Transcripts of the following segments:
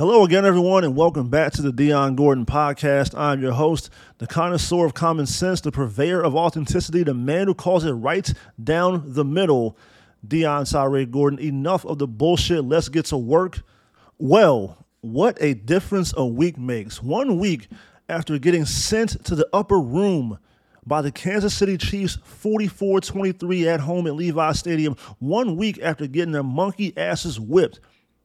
Hello again, everyone, and welcome back to the Deion Gordon Podcast. I'm your host, the connoisseur of common sense, the purveyor of authenticity, the man who calls it right down the middle, Deion Saray Gordon. Enough of the bullshit. Let's get to work. Well, what a difference a week makes. 1 week after getting sent to the upper room by the Kansas City Chiefs 44-23 at home at Levi's Stadium, 1 week after getting their monkey asses whipped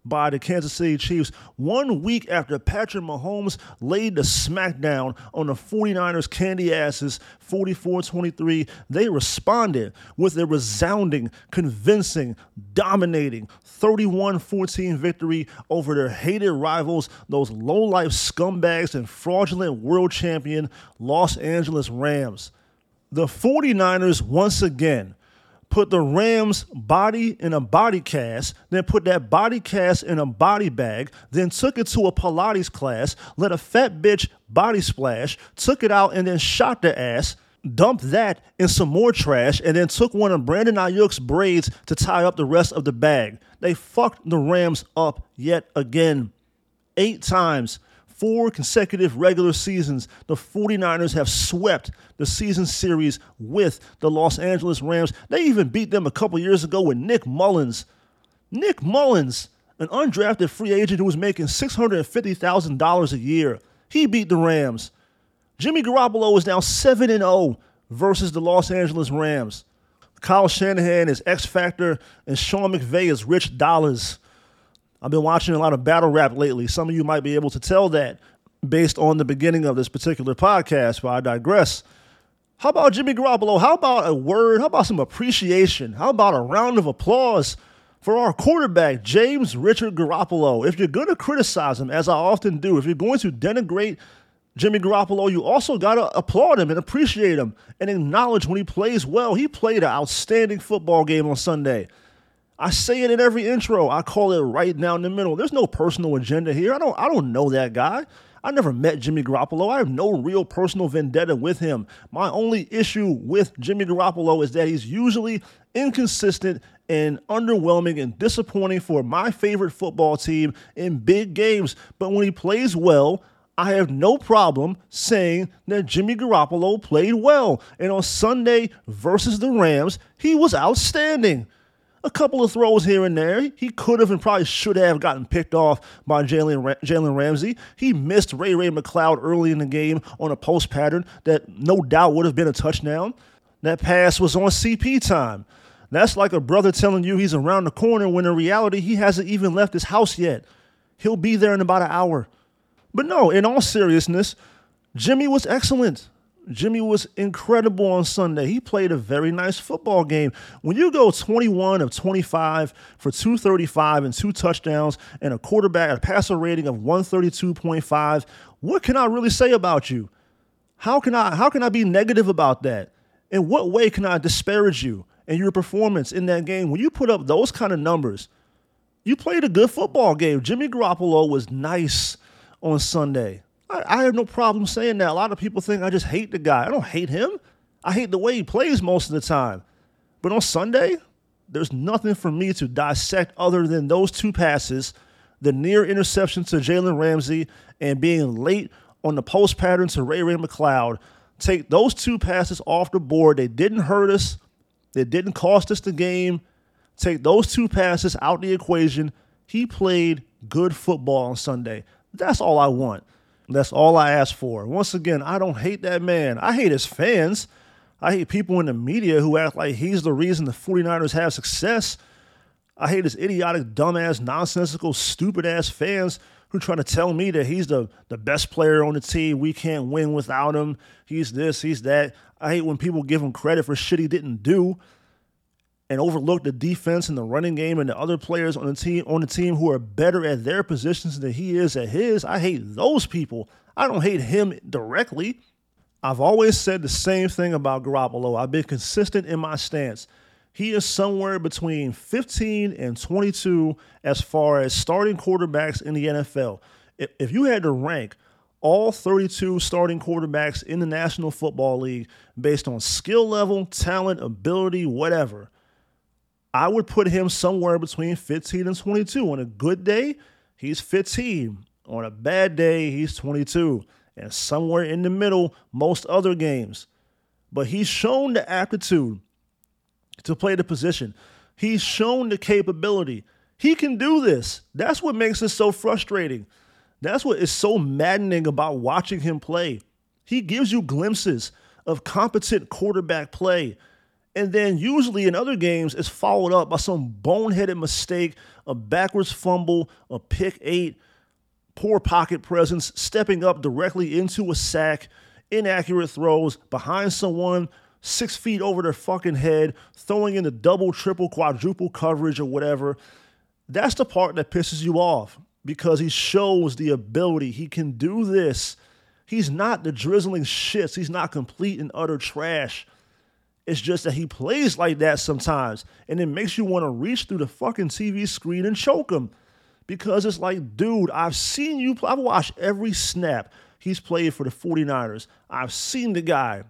by the Kansas City Chiefs, 1 week after Patrick Mahomes laid the smackdown on the 49ers candy asses 44-23, they responded with a resounding, convincing, dominating 31-14 victory over their hated rivals, those lowlife scumbags and fraudulent world champion Los Angeles Rams. The 49ers once again put the Rams' body in a body cast, then put that body cast in a body bag, then took it to a Pilates class, let a fat bitch body splash, took it out and then shot the ass, dumped that in some more trash, and then took one of Brandon Ayuk's braids to tie up the rest of the bag. They fucked the Rams up yet again. 8 times. 4 consecutive regular seasons, the 49ers have swept the season series with the Los Angeles Rams. They even beat them a couple years ago with Nick Mullens. Nick Mullens, an undrafted free agent who was making $650,000 a year. He beat the Rams. Jimmy Garoppolo is now 7-0 versus the Los Angeles Rams. Kyle Shanahan is X-Factor, and Sean McVay is Rich Dollars. I've been watching a lot of battle rap lately. Some of you might be able to tell that based on the beginning of this particular podcast, but I digress. How about Jimmy Garoppolo? How about a word? How about some appreciation? How about a round of applause for our quarterback, James Richard Garoppolo? If you're going to criticize him, as I often do, if you're going to denigrate Jimmy Garoppolo, you also got to applaud him and appreciate him and acknowledge when he plays well. He played an outstanding football game on Sunday. I say it in every intro. I call it right down the middle. There's no personal agenda here. I don't know that guy. I never met Jimmy Garoppolo. I have no real personal vendetta with him. My only issue with Jimmy Garoppolo is that he's usually inconsistent and underwhelming and disappointing for my favorite football team in big games. But when he plays well, I have no problem saying that Jimmy Garoppolo played well. And on Sunday versus the Rams, he was outstanding. A couple of throws here and there. He could have and probably should have gotten picked off by Jalen Ramsey. He missed Ray Ray McCloud early in the game on a post pattern that no doubt would have been a touchdown. That pass was on CP time. That's like a brother telling you he's around the corner when in reality he hasn't even left his house yet. He'll be there in about an hour. But no, in all seriousness, Jimmy was excellent. Jimmy was incredible on Sunday. He played a very nice football game. When you go 21 of 25 for 235 and 2 touchdowns and a passer rating of 132.5, what can I really say about you? How can I be negative about that? In what way can I disparage you and your performance in that game? When you put up those kind of numbers, you played a good football game. Jimmy Garoppolo was nice on Sunday. I have no problem saying that. A lot of people think I just hate the guy. I don't hate him. I hate the way he plays most of the time. But on Sunday, there's nothing for me to dissect other than those 2 passes, the near interception to Jalen Ramsey and being late on the post pattern to Ray Ray McCloud. Take those 2 passes off the board. They didn't hurt us. They didn't cost us the game. Take those 2 passes out the equation. He played good football on Sunday. That's all I want. That's all I ask for. Once again, I don't hate that man. I hate his fans. I hate people in the media who act like he's the reason the 49ers have success. I hate his idiotic, dumbass, nonsensical, stupid-ass fans who try to tell me that he's the best player on the team. We can't win without him. He's this, he's that. I hate when people give him credit for shit he didn't do and overlook the defense and the running game and the other players on the team who are better at their positions than he is at his. I hate those people. I don't hate him directly. I've always said the same thing about Garoppolo. I've been consistent in my stance. He is somewhere between 15 and 22 as far as starting quarterbacks in the NFL. If you had to rank all 32 starting quarterbacks in the National Football League based on skill level, talent, ability, whatever, I would put him somewhere between 15 and 22. On a good day, He's 15. On a bad day, he's 22. And somewhere in the middle, most other games. But he's shown the aptitude to play the position. He's shown the capability. He can do this. That's what makes it so frustrating. That's what is so maddening about watching him play. He gives you glimpses of competent quarterback play. And then usually in other games, it's followed up by some boneheaded mistake, a backwards fumble, a pick eight, poor pocket presence, stepping up directly into a sack, inaccurate throws, behind someone, 6 feet over their fucking head, throwing in the double, triple, quadruple coverage or whatever. That's the part that pisses you off because he shows the ability. He can do this. He's not the drizzling shits. He's not complete and utter trash. It's just that he plays like that sometimes, and it makes you want to reach through the fucking TV screen and choke him because it's like, dude, I've seen you play. I've watched every snap he's played for the 49ers. I've seen the guy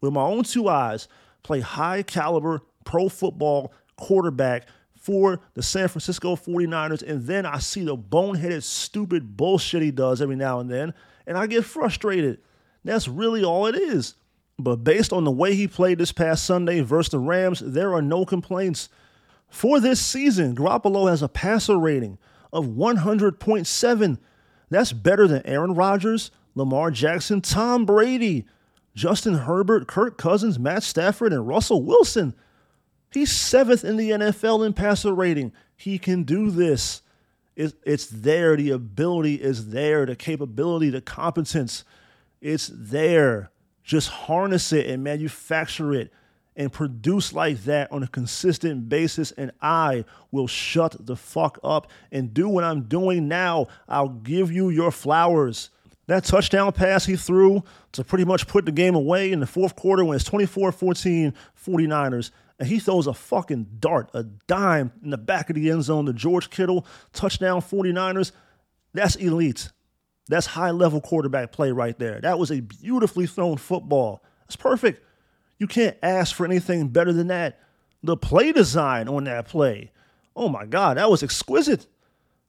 with my own two eyes play high-caliber pro football quarterback for the San Francisco 49ers, and then I see the boneheaded, stupid bullshit he does every now and then, and I get frustrated. That's really all it is. But based on the way he played this past Sunday versus the Rams, there are no complaints. For this season, Garoppolo has a passer rating of 100.7. That's better than Aaron Rodgers, Lamar Jackson, Tom Brady, Justin Herbert, Kirk Cousins, Matt Stafford, and Russell Wilson. He's seventh in the NFL in passer rating. He can do this. It's there. The ability is there. The capability, the competence, it's there. Just harness it and manufacture it and produce like that on a consistent basis, and I will shut the fuck up and do what I'm doing now. I'll give you your flowers. That touchdown pass he threw to pretty much put the game away in the fourth quarter when it's 24-14 49ers, and he throws a fucking dart, a dime in the back of the end zone to George Kittle, touchdown 49ers. That's elite. That's high-level quarterback play right there. That was a beautifully thrown football. That's perfect. You can't ask for anything better than that. The play design on that play, oh my God, that was exquisite.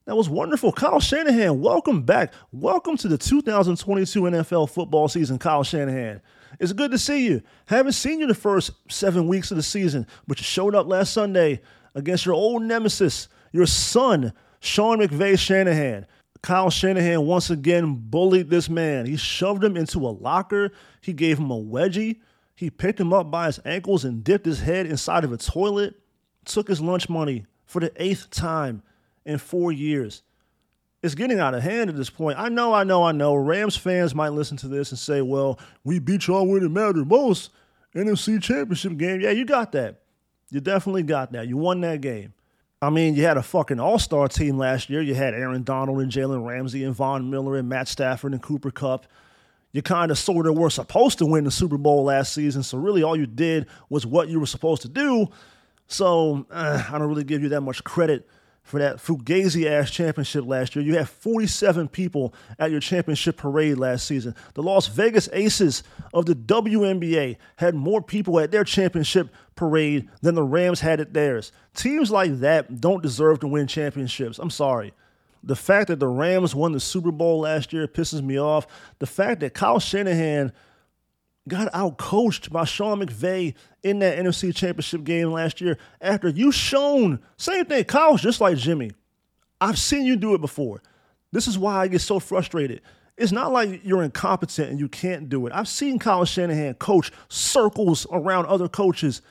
That was wonderful. Kyle Shanahan, welcome back. Welcome to the 2022 NFL football season, Kyle Shanahan. It's good to see you. Haven't seen you the first 7 weeks of the season, but you showed up last Sunday against your old nemesis, your son, Sean McVay Shanahan. Kyle Shanahan once again bullied this man. He shoved him into a locker. He gave him a wedgie. He picked him up by his ankles and dipped his head inside of a toilet. Took his lunch money for the eighth time in 4 years. It's getting out of hand at this point. I know. Rams fans might listen to this and say, well, we beat y'all when it mattered most. NFC Championship game. Yeah, you got that. You definitely got that. You won that game. I mean, you had a fucking all-star team last year. You had Aaron Donald and Jalen Ramsey and Von Miller and Matt Stafford and Cooper Kupp. You kind of sort of were supposed to win the Super Bowl last season, so really all you did was what you were supposed to do. So I don't really give you that much credit for that fugazi-ass championship last year. You had 47 people at your championship parade last season. The Las Vegas Aces of the WNBA had more people at their championship parade than the Rams had at theirs. Teams like that don't deserve to win championships. I'm sorry. The fact that the Rams won the Super Bowl last year pisses me off. The fact that Kyle Shanahan got outcoached by Sean McVay in that NFC Championship game last year after you shown, same thing, Kyle's just like Jimmy. I've seen you do it before. This is why I get so frustrated. It's not like you're incompetent and you can't do it. I've seen Kyle Shanahan coach circles around other coaches.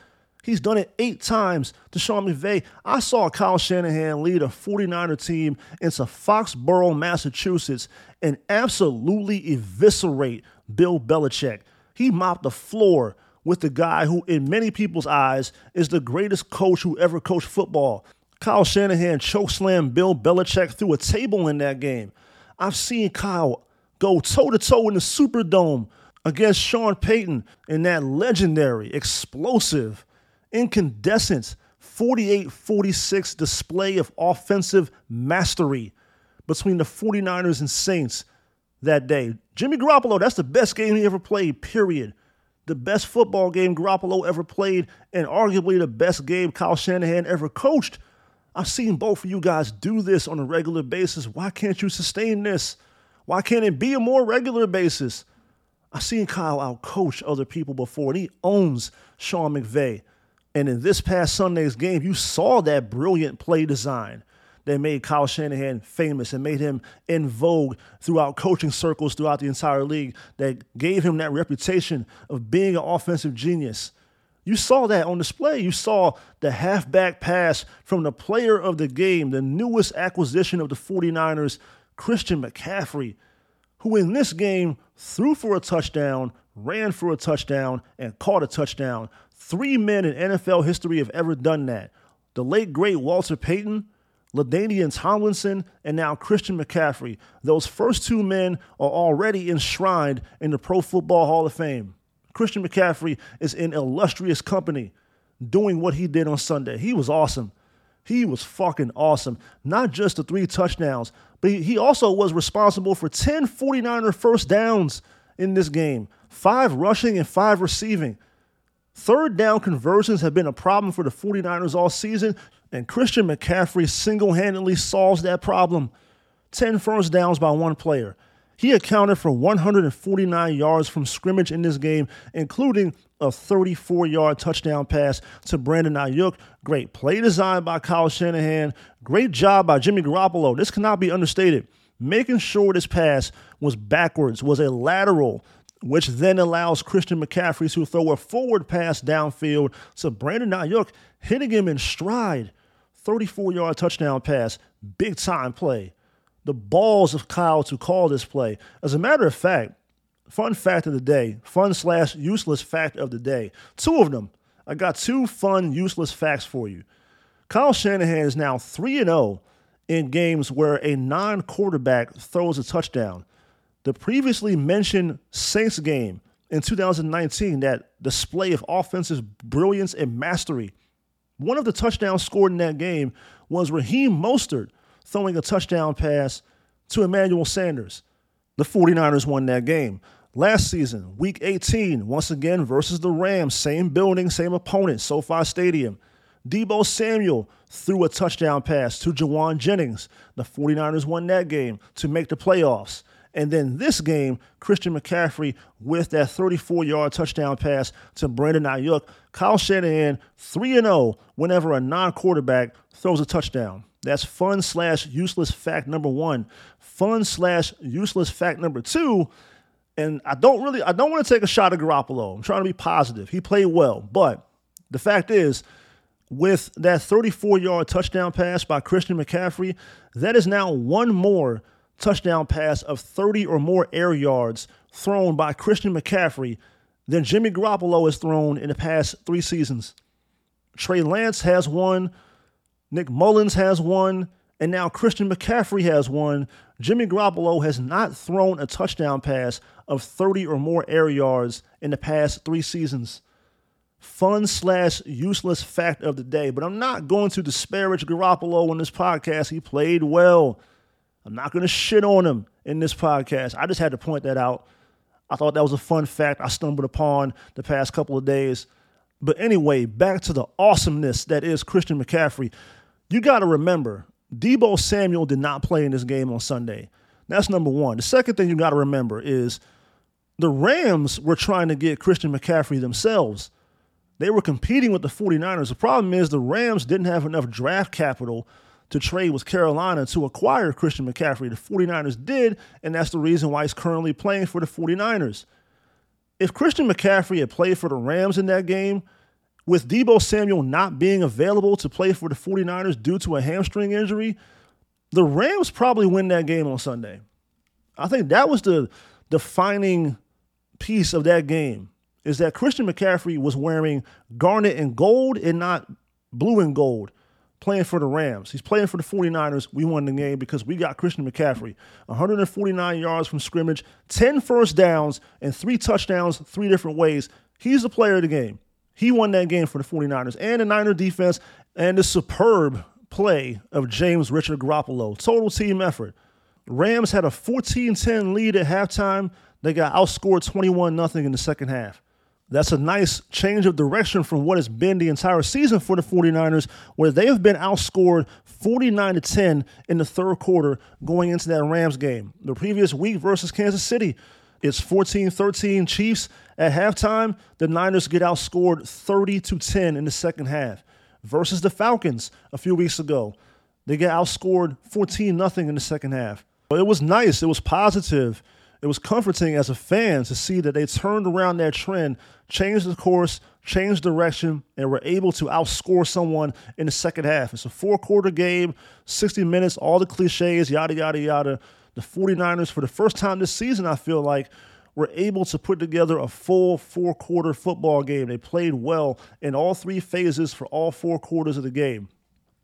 He's done it 8 times to Sean McVay. I saw Kyle Shanahan lead a 49er team into Foxborough, Massachusetts, and absolutely eviscerate Bill Belichick. He mopped the floor with the guy who, in many people's eyes, is the greatest coach who ever coached football. Kyle Shanahan chokeslammed Bill Belichick through a table in that game. I've seen Kyle go toe-to-toe in the Superdome against Sean Payton in that legendary, explosive, incandescent 48-46 display of offensive mastery between the 49ers and Saints that day. Jimmy Garoppolo, that's the best game he ever played, period. The best football game Garoppolo ever played and arguably the best game Kyle Shanahan ever coached. I've seen both of you guys do this on a regular basis. Why can't you sustain this? Why can't it be a more regular basis? I've seen Kyle outcoach other people before, and he owns Sean McVay. And in this past Sunday's game, you saw that brilliant play design that made Kyle Shanahan famous and made him in vogue throughout coaching circles throughout the entire league, that gave him that reputation of being an offensive genius. You saw that on display. You saw the halfback pass from the player of the game, the newest acquisition of the 49ers, Christian McCaffrey, who in this game threw for a touchdown, ran for a touchdown, and caught a touchdown. 3 men in NFL history have ever done that. The late, great Walter Payton, LaDainian Tomlinson, and now Christian McCaffrey. Those first 2 men are already enshrined in the Pro Football Hall of Fame. Christian McCaffrey is in illustrious company doing what he did on Sunday. He was awesome. He was fucking awesome. Not just the 3 touchdowns, but he also was responsible for 10 49er first downs in this game, 5 rushing and 5 receiving. 3rd down conversions have been a problem for the 49ers all season, and Christian McCaffrey single-handedly solves that problem. 10 first downs by 1 player. He accounted for 149 yards from scrimmage in this game, including a 34-yard touchdown pass to Brandon Ayuk. Great play design by Kyle Shanahan. Great job by Jimmy Garoppolo. This cannot be understated. Making sure this pass was backwards, was a lateral, which then allows Christian McCaffrey to throw a forward pass downfield to Brandon Ayuk, hitting him in stride. 34-yard touchdown pass, big-time play. The balls of Kyle to call this play. As a matter of fact, fun fact of the day, fun/useless fact of the day, 2 of them. I got 2 fun, useless facts for you. Kyle Shanahan is now 3-0 in games where a non-quarterback throws a touchdown. The previously mentioned Saints game in 2019, that display of offensive brilliance and mastery, 1 of the touchdowns scored in that game was Raheem Mostert throwing a touchdown pass to Emmanuel Sanders. The 49ers won that game. Last season, Week 18, once again versus the Rams, same building, same opponent, SoFi Stadium. Deebo Samuel threw a touchdown pass to Jawan Jennings. The 49ers won that game to make the playoffs. And then this game, Christian McCaffrey with that 34-yard touchdown pass to Brandon Ayuk. Kyle Shanahan 3-0 whenever a non-quarterback throws a touchdown. That's fun/useless fact number 1. Fun/useless fact number 2. And I don't want to take a shot at Garoppolo. I'm trying to be positive. He played well. But the fact is, with that 34-yard touchdown pass by Christian McCaffrey, that is now 1 more touchdown pass of 30 or more air yards thrown by Christian McCaffrey than Jimmy Garoppolo has thrown in the past 3 seasons. Trey Lance has 1, Nick Mullens has 1, and now Christian McCaffrey has 1. Jimmy Garoppolo has not thrown a touchdown pass of 30 or more air yards in the past 3 seasons. Fun/useless fact of the day, but I'm not going to disparage Garoppolo on this podcast. He played well. I'm not going to shit on him in this podcast. I just had to point that out. I thought that was a fun fact I stumbled upon the past couple of days. But anyway, back to the awesomeness that is Christian McCaffrey. You got to remember, Deebo Samuel did not play in this game on Sunday. That's number 1. The second thing you got to remember is the Rams were trying to get Christian McCaffrey themselves. They were competing with the 49ers. The problem is the Rams didn't have enough draft capital to trade with Carolina to acquire Christian McCaffrey. The 49ers did, and that's the reason why he's currently playing for the 49ers. If Christian McCaffrey had played for the Rams in that game, with Deebo Samuel not being available to play for the 49ers due to a hamstring injury, the Rams probably win that game on Sunday. I think that was the defining piece of that game, is that Christian McCaffrey was wearing garnet and gold and not blue and gold, playing for the Rams. He's playing for the 49ers. We won the game because we got Christian McCaffrey. 149 yards from scrimmage, 10 first downs, and 3 touchdowns 3 different ways. He's the player of the game. He won that game for the 49ers and the Niner defense and the superb play of James Richard Garoppolo. Total team effort. Rams had a 14-10 lead at halftime. They got outscored 21-0 in the second half. That's a nice change of direction from what has been the entire season for the 49ers, where they have been outscored 49-10 in the third quarter going into that Rams game. The previous week versus Kansas City, it's 14-13 Chiefs. At halftime, the Niners get outscored 30-10 in the second half. Versus the Falcons a few weeks ago, they get outscored 14-0 in the second half. But it was nice. It was positive. It was comforting as a fan to see that they turned around that trend, changed the course, changed direction, and were able to outscore someone in the second half. It's a four-quarter game, 60 minutes, all the cliches, yada, yada, yada. The 49ers, for the first time this season, I feel like, were able to put together a full four-quarter football game. They played well in all three phases for all four quarters of the game.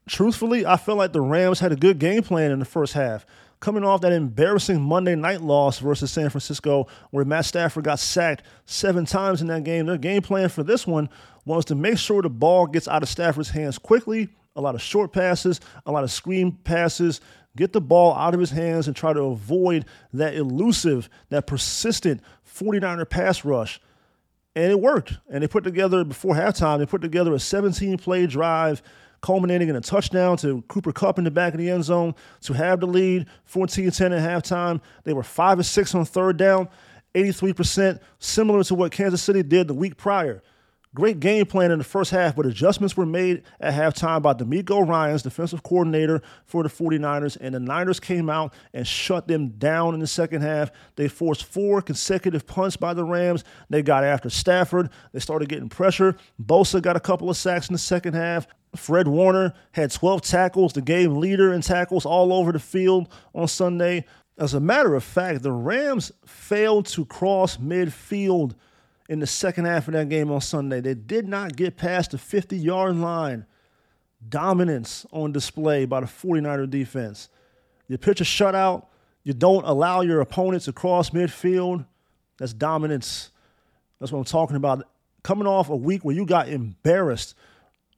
Truthfully, I feel like the Rams had a good game plan in the first half, coming off that embarrassing Monday night loss versus San Francisco where Matt Stafford got sacked 7 times in that game. Their game plan for this one was to make sure the ball gets out of Stafford's hands quickly, a lot of short passes, a lot of screen passes, get the ball out of his hands and try to avoid that elusive, that persistent 49er pass rush. And it worked. And they put together, before halftime, they put together a 17-play drive culminating in a touchdown to Cooper Kupp in the back of the end zone to have the lead, 14-10 at halftime. They were 5 of 6 on third down, 83%, similar to what Kansas City did the week prior. Great game plan in the first half, but adjustments were made at halftime by DeMeco Ryans, defensive coordinator for the 49ers, and the Niners came out and shut them down in the second half. They forced 4 consecutive punts by the Rams. They got after Stafford. They started getting pressure. Bosa got a couple of sacks in the second half. Fred Warner had 12 tackles, the game leader in tackles all over the field on Sunday. As a matter of fact, the Rams failed to cross midfield in the second half of that game on Sunday. They did not get past the 50-yard line. Dominance on display by the 49er defense. You pitch a shutout, you don't allow your opponent to cross midfield. That's dominance. That's what I'm talking about. Coming off a week where you got embarrassed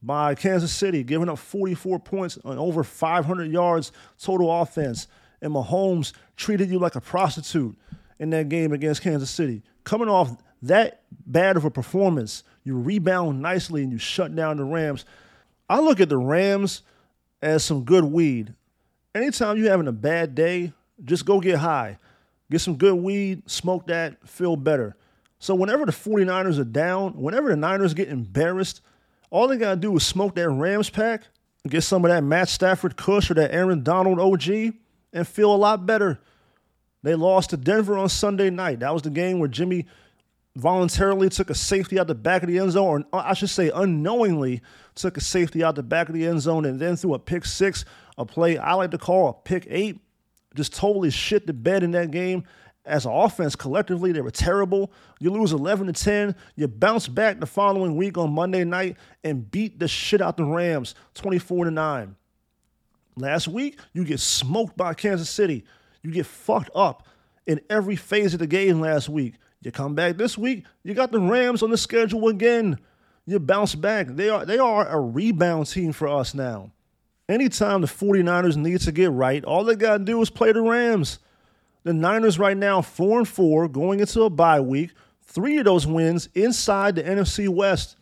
by Kansas City, giving up 44 points on over 500 yards total offense. And Mahomes treated you like a prostitute in that game against Kansas City. Coming off that bad of a performance, you rebound nicely and you shut down the Rams. I look at the Rams as some good weed. Anytime you're having a bad day, just go get high. Get some good weed, smoke that, feel better. So whenever the 49ers are down, whenever the Niners get embarrassed, all they got to do is smoke that Rams pack, get some of that Matt Stafford kush or that Aaron Donald OG, and feel a lot better. They lost to Denver on Sunday night. That was the game where Jimmy voluntarily took a safety out the back of the end zone, or I should say unknowingly took a safety out the back of the end zone and then threw a pick six, a play I like to call a pick eight. Just totally shit the bed in that game. As an offense, collectively, they were terrible. You lose 11-10. You bounce back the following week on Monday night and beat the shit out the Rams, 24-9. Last week, you get smoked by Kansas City. You get fucked up in every phase of the game last week. You come back this week, you got the Rams on the schedule again. You bounce back. They are a rebound team for us now. Anytime the 49ers need to get right, all they got to do is play the Rams. The Niners right now 4-4 going into a bye week. 3 of those wins inside the NFC West.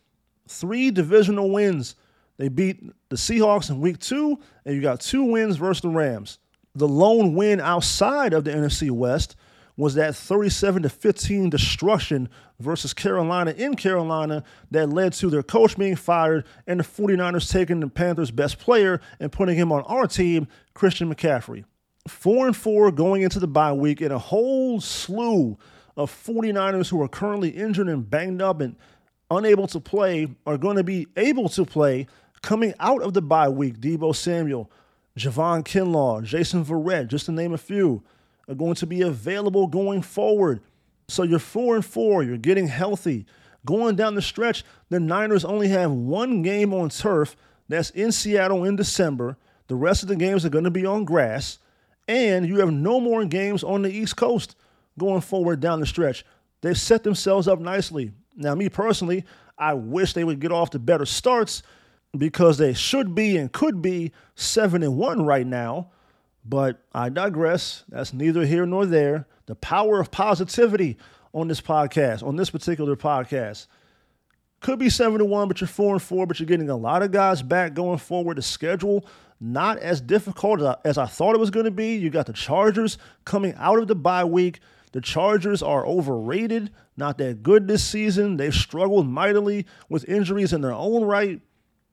3 divisional wins. They beat the Seahawks in week 2, and you got 2 wins versus the Rams. The lone win outside of the NFC West was that 37-15 destruction versus Carolina in Carolina that led to their coach being fired and the 49ers taking the Panthers' best player and putting him on our team, Christian McCaffrey. 4-4 going into the bye week, and a whole slew of 49ers who are currently injured and banged up and unable to play are going to be able to play coming out of the bye week. Deebo Samuel, Javon Kinlaw, Jason Verrett, just to name a few, are going to be available going forward. So you're 4-4, you're getting healthy. Going down the stretch, the Niners only have 1 game on turf. That's in Seattle in December. The rest of the games are going to be on grass. And you have no more games on the East Coast going forward down the stretch. They've set themselves up nicely. Now, me personally, I wish they would get off to better starts because they should be and could be 7-1 right now. But I digress. That's neither here nor there. The power of positivity on this podcast, on this particular podcast. Could be 7-1, but you're 4-4, but you're getting a lot of guys back going forward. The schedule, not as difficult as I thought it was going to be. You got the Chargers coming out of the bye week. The Chargers are overrated, not that good this season. They've struggled mightily with injuries in their own right.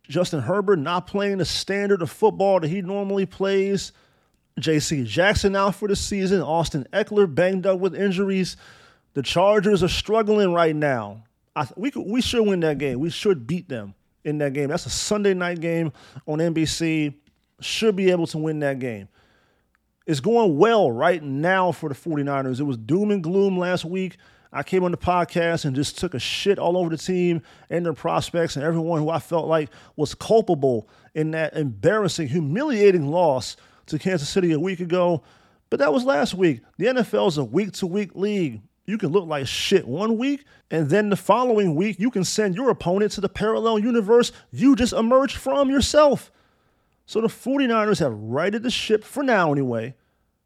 Justin Herbert not playing the standard of football that he normally plays. J.C. Jackson out for the season. Austin Eckler banged up with injuries. The Chargers are struggling right now. We should win that game. We should beat them in that game. That's a Sunday night game on NBC. Should be able to win that game. It's going well right now for the 49ers. It was doom and gloom last week. I came on the podcast and just took a shit all over the team and their prospects and everyone who I felt like was culpable in that embarrassing, humiliating loss to Kansas City a week ago. But that was last week. The NFL is a week-to-week league. You can look like shit one week, and then the following week, you can send your opponent to the parallel universe you just emerged from yourself. So the 49ers have righted the ship for now anyway.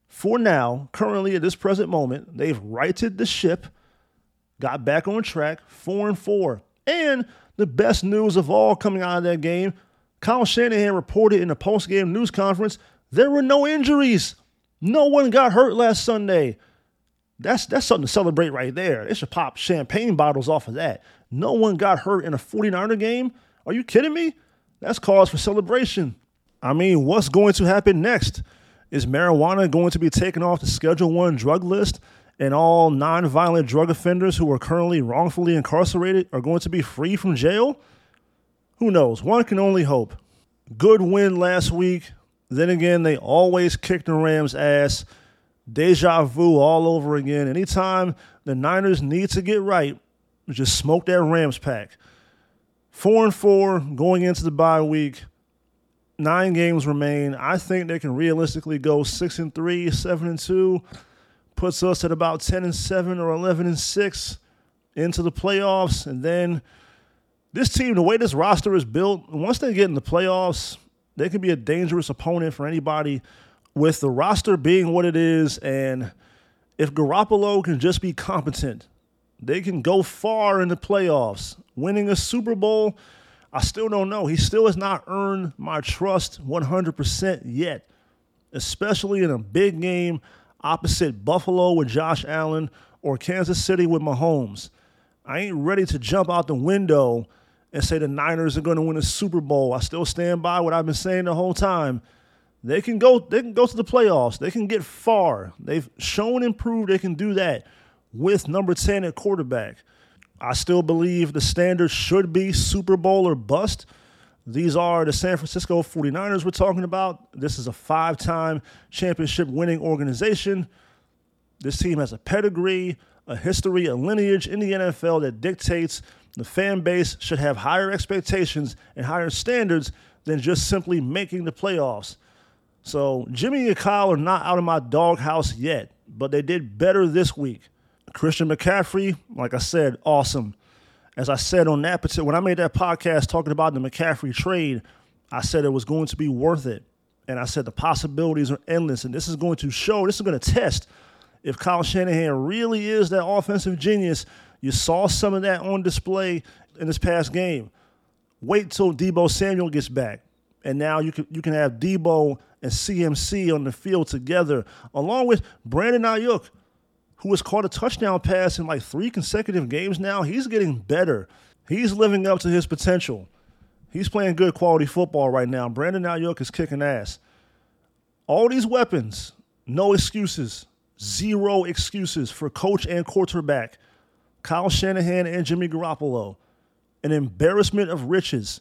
For now, currently at this present moment, they've righted the ship, got back on track, 4-4. And the best news of all coming out of that game, Kyle Shanahan reported in a post-game news conference, there were no injuries. No one got hurt last Sunday. That's something to celebrate right there. They should pop champagne bottles off of that. No one got hurt in a 49er game? Are you kidding me? That's cause for celebration. I mean, what's going to happen next? Is marijuana going to be taken off the Schedule 1 drug list and all nonviolent drug offenders who are currently wrongfully incarcerated are going to be free from jail? Who knows? One can only hope. Good win last week. Then again, they always kick the Rams' ass. Deja vu all over again. Anytime the Niners need to get right, just smoke that Rams pack. 4-4 going into the bye week. 9 games remain. I think they can realistically go 6-3, 7-2. Puts us at about 10-7 or 11-6 into the playoffs. And then this team, the way this roster is built, once they get in the playoffs, they can be a dangerous opponent for anybody. With the roster being what it is, and if Garoppolo can just be competent, they can go far in the playoffs. Winning a Super Bowl, I still don't know. He still has not earned my trust 100% yet, especially in a big game opposite Buffalo with Josh Allen or Kansas City with Mahomes. I ain't ready to jump out the window and say the Niners are going to win a Super Bowl. I still stand by what I've been saying the whole time. They can go to the playoffs. They can get far. They've shown and proved they can do that with number 10 at quarterback. I still believe the standard should be Super Bowl or bust. These are the San Francisco 49ers we're talking about. This is a 5-time championship winning organization. This team has a pedigree, a history, a lineage in the NFL that dictates the fan base should have higher expectations and higher standards than just simply making the playoffs. So Jimmy and Kyle are not out of my doghouse yet, but they did better this week. Christian McCaffrey, like I said, awesome. As I said on that particular, when I made that podcast talking about the McCaffrey trade, I said it was going to be worth it. And I said the possibilities are endless. And this is going to test if Kyle Shanahan really is that offensive genius. You saw some of that on display in this past game. Wait till Deebo Samuel gets back. And now you can have Deebo and CMC on the field together, along with Brandon Ayuk, who has caught a touchdown pass in like 3 consecutive games now. He's getting better. He's living up to his potential. He's playing good quality football right now. Brandon Ayuk is kicking ass. All these weapons, no excuses, 0 excuses for coach and quarterback, Kyle Shanahan and Jimmy Garoppolo. An embarrassment of riches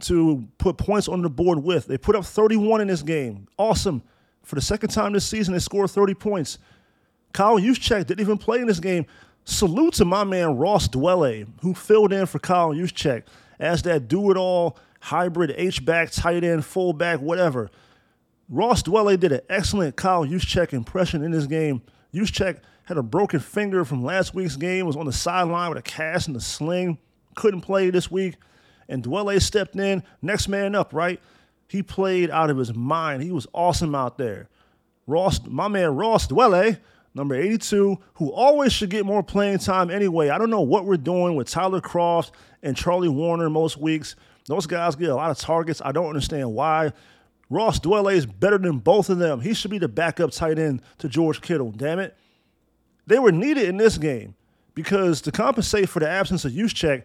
to put points on the board with. They put up 31 in this game. Awesome. For the second time this season, they scored 30 points. Kyle Juszczyk didn't even play in this game. Salute to my man Ross Dwelley, who filled in for Kyle Juszczyk as that do-it-all hybrid H-back, tight end, fullback, whatever. Ross Dwelley did an excellent Kyle Juszczyk impression in this game. Juszczyk had a broken finger from last week's game, was on the sideline with a cast and a sling, couldn't play this week. And Dwelley stepped in, next man up, right? He played out of his mind. He was awesome out there. My man Ross Dwelley, number 82, who always should get more playing time anyway. I don't know what we're doing with Tyler Kroft and Charlie Warner most weeks. Those guys get a lot of targets. I don't understand why. Ross Dwelley is better than both of them. He should be the backup tight end to George Kittle, damn it. They were needed in this game because to compensate for the absence of Juszczyk,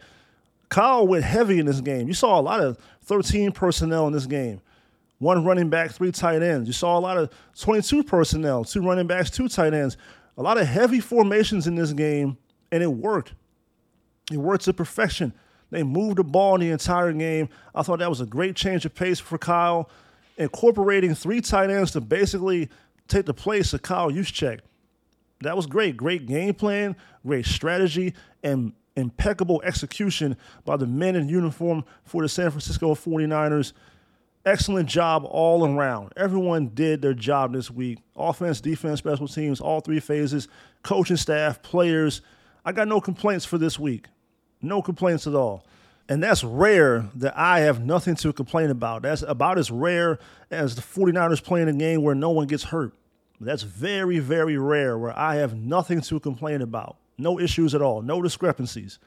Kyle went heavy in this game. You saw a lot of 13 personnel in this game. 1 running back, 3 tight ends. You saw a lot of 22 personnel, 2 running backs, 2 tight ends. A lot of heavy formations in this game, and it worked. It worked to perfection. They moved the ball in the entire game. I thought that was a great change of pace for Kyle, incorporating 3 tight ends to basically take the place of Kyle Juszczyk. That was great. Great game plan, great strategy, and impeccable execution by the men in uniform for the San Francisco 49ers. Excellent job all around. Everyone did their job this week. Offense, defense, special teams, all 3 phases, coaching staff, players. I got no complaints for this week. No complaints at all. And that's rare that I have nothing to complain about. That's about as rare as the 49ers playing a game where no one gets hurt. That's very, very rare where I have nothing to complain about. No issues at all. No discrepancies.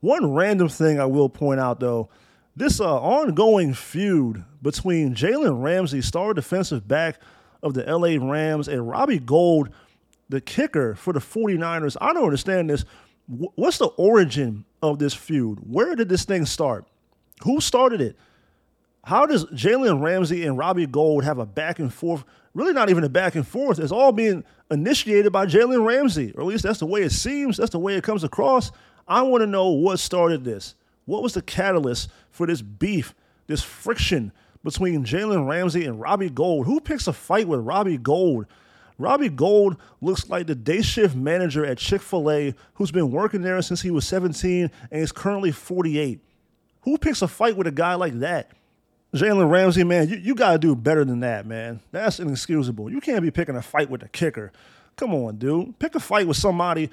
One random thing I will point out, though, this ongoing feud between Jalen Ramsey, star defensive back of the LA Rams, and Robbie Gould, the kicker for the 49ers. I don't understand this. What's the origin of this feud? Where did this thing start? Who started it? How does Jalen Ramsey and Robbie Gould have a back and forth? Really not even a back and forth. It's all being initiated by Jalen Ramsey, or at least that's the way it seems. That's the way it comes across. I want to know what started this. What was the catalyst for this beef, this friction between Jalen Ramsey and Robbie Gould? Who picks a fight with Robbie Gould? Robbie Gould looks like the day shift manager at Chick-fil-A who's been working there since he was 17 and is currently 48. Who picks a fight with a guy like that? Jalen Ramsey, man, you got to do better than that, man. That's inexcusable. You can't be picking a fight with a kicker. Come on, dude. Pick a fight with somebody.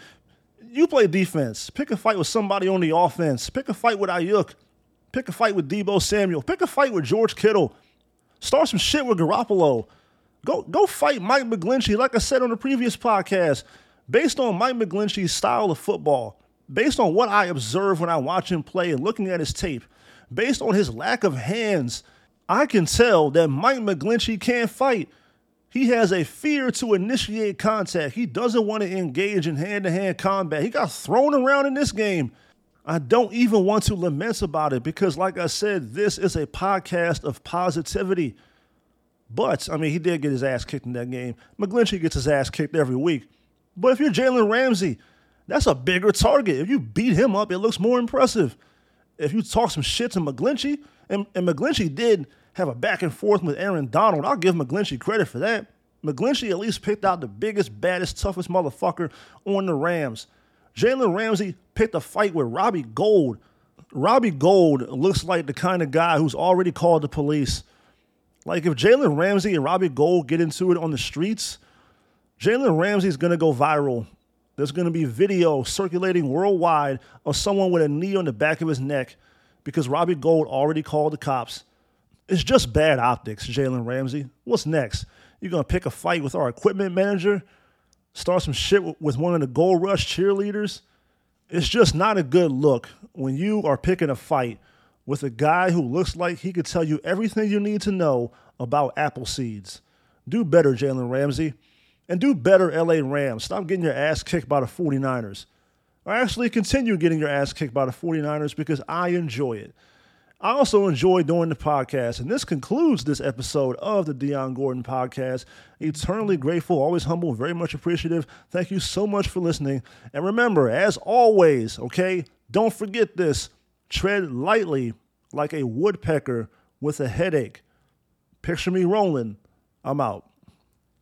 You play defense. Pick a fight with somebody on the offense. Pick a fight with Ayuk. Pick a fight with Deebo Samuel. Pick a fight with George Kittle. Start some shit with Garoppolo. Go fight Mike McGlinchey, like I said on the previous podcast. Based on Mike McGlinchey's style of football, based on what I observe when I watch him play and looking at his tape, based on his lack of hands, I can tell that Mike McGlinchey can't fight. He has a fear to initiate contact. He doesn't want to engage in hand-to-hand combat. He got thrown around in this game. I don't even want to lament about it because, like I said, this is a podcast of positivity. But, I mean, he did get his ass kicked in that game. McGlinchey gets his ass kicked every week. But if you're Jalen Ramsey, that's a bigger target. If you beat him up, it looks more impressive. If you talk some shit to McGlinchey, and McGlinchey did have a back and forth with Aaron Donald, I'll give McGlinchey credit for that. McGlinchey at least picked out the biggest, baddest, toughest motherfucker on the Rams. Jalen Ramsey picked a fight with Robbie Gould. Robbie Gould looks like the kind of guy who's already called the police. Like if Jalen Ramsey and Robbie Gould get into it on the streets, Jalen Ramsey's going to go viral. There's going to be video circulating worldwide of someone with a knee on the back of his neck because Robbie Gould already called the cops. It's just bad optics, Jalen Ramsey. What's next? You're going to pick a fight with our equipment manager? Start some shit with one of the Gold Rush cheerleaders? It's just not a good look when you are picking a fight with a guy who looks like he could tell you everything you need to know about apple seeds. Do better, Jalen Ramsey. And do better, LA Rams. Stop getting your ass kicked by the 49ers. Or actually continue getting your ass kicked by the 49ers because I enjoy it. I also enjoy doing the podcast. And this concludes this episode of the Deion Gordon Podcast. Eternally grateful, always humble, very much appreciative. Thank you so much for listening. And remember, as always, okay, don't forget this. Tread lightly like a woodpecker with a headache. Picture me rolling. I'm out.